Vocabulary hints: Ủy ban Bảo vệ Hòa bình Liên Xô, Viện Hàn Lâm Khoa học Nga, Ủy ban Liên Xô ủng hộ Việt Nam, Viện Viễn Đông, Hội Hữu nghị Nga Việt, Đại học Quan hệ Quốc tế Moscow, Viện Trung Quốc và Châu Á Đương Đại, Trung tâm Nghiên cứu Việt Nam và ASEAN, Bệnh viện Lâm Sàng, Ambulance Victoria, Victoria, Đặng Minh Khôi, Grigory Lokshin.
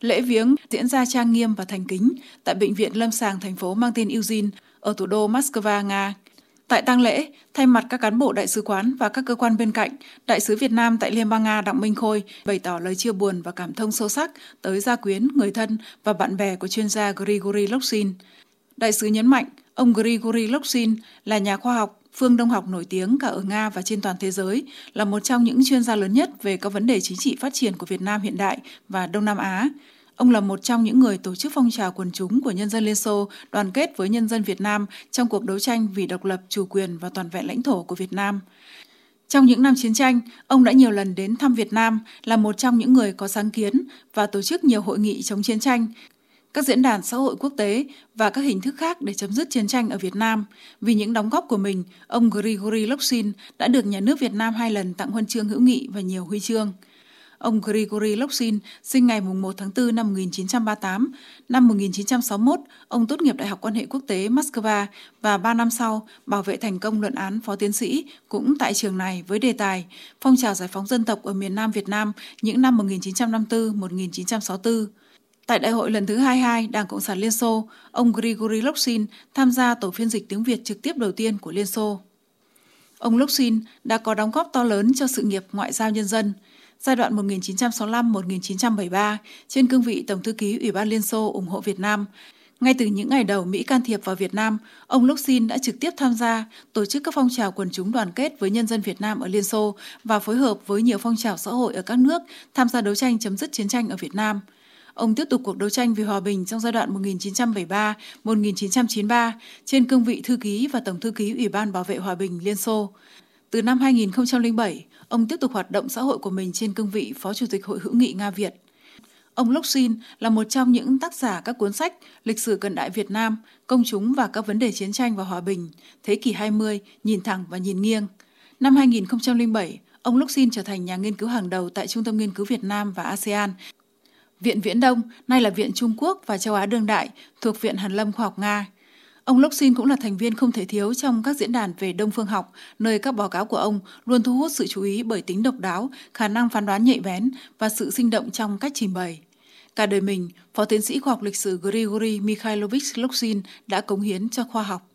Lễ viếng diễn ra trang nghiêm và thành kính tại Bệnh viện Lâm Sàng thành phố mang tên Eugene ở thủ đô Moscow, Nga. Tại tang lễ, thay mặt các cán bộ đại sứ quán và các cơ quan bên cạnh, Đại sứ Việt Nam tại Liên bang Nga Đặng Minh Khôi bày tỏ lời chia buồn và cảm thông sâu sắc tới gia quyến, người thân và bạn bè của chuyên gia Grigory Lokshin. Đại sứ nhấn mạnh, ông Grigory Lokshin là nhà khoa học, phương Đông học nổi tiếng cả ở Nga và trên toàn thế giới, là một trong những chuyên gia lớn nhất về các vấn đề chính trị phát triển của Việt Nam hiện đại và Đông Nam Á. Ông là một trong những người tổ chức phong trào quần chúng của nhân dân Liên Xô đoàn kết với nhân dân Việt Nam trong cuộc đấu tranh vì độc lập, chủ quyền và toàn vẹn lãnh thổ của Việt Nam. Trong những năm chiến tranh, ông đã nhiều lần đến thăm Việt Nam, là một trong những người có sáng kiến và tổ chức nhiều hội nghị chống chiến tranh, các diễn đàn xã hội quốc tế và các hình thức khác để chấm dứt chiến tranh ở Việt Nam. Vì những đóng góp của mình, ông Grigory Lokshin đã được nhà nước Việt Nam 2 lần tặng huân chương hữu nghị và nhiều huy chương. Ông Grigory Lokshin sinh ngày 1 tháng 4 năm 1938. Năm 1961, ông tốt nghiệp Đại học Quan hệ Quốc tế Moscow và 3 năm sau bảo vệ thành công luận án phó tiến sĩ cũng tại trường này với đề tài Phong trào giải phóng dân tộc ở miền Nam Việt Nam những năm 1954-1964. Tại Đại hội lần thứ 22 Đảng Cộng sản Liên Xô, ông Grigory Lokshin tham gia tổ phiên dịch tiếng Việt trực tiếp đầu tiên của Liên Xô. Ông Lokshin đã có đóng góp to lớn cho sự nghiệp ngoại giao nhân dân. Giai đoạn 1965-1973, trên cương vị Tổng thư ký Ủy ban Liên Xô ủng hộ Việt Nam, ngay từ những ngày đầu Mỹ can thiệp vào Việt Nam, ông Lokshin đã trực tiếp tham gia tổ chức các phong trào quần chúng đoàn kết với nhân dân Việt Nam ở Liên Xô và phối hợp với nhiều phong trào xã hội ở các nước tham gia đấu tranh chấm dứt chiến tranh ở Việt Nam. Ông tiếp tục cuộc đấu tranh vì hòa bình trong giai đoạn 1973-1993 trên cương vị thư ký và Tổng thư ký Ủy ban Bảo vệ Hòa bình Liên Xô. Từ năm 2007, ông tiếp tục hoạt động xã hội của mình trên cương vị Phó Chủ tịch Hội Hữu nghị Nga Việt. Ông Lokshin là một trong những tác giả các cuốn sách Lịch sử cận đại Việt Nam, Công chúng và các vấn đề chiến tranh và hòa bình, Thế kỷ 20, Nhìn thẳng và nhìn nghiêng. Năm 2007, ông Lokshin trở thành nhà nghiên cứu hàng đầu tại Trung tâm Nghiên cứu Việt Nam và ASEAN, Viện Viễn Đông, nay là Viện Trung Quốc và Châu Á Đương Đại, thuộc Viện Hàn Lâm Khoa học Nga. Ông Lokshin cũng là thành viên không thể thiếu trong các diễn đàn về Đông phương học, nơi các báo cáo của ông luôn thu hút sự chú ý bởi tính độc đáo, khả năng phán đoán nhạy bén và sự sinh động trong cách trình bày. Cả đời mình, Phó tiến sĩ khoa học lịch sử Grigory Mikhailovich Lokshin đã cống hiến cho khoa học.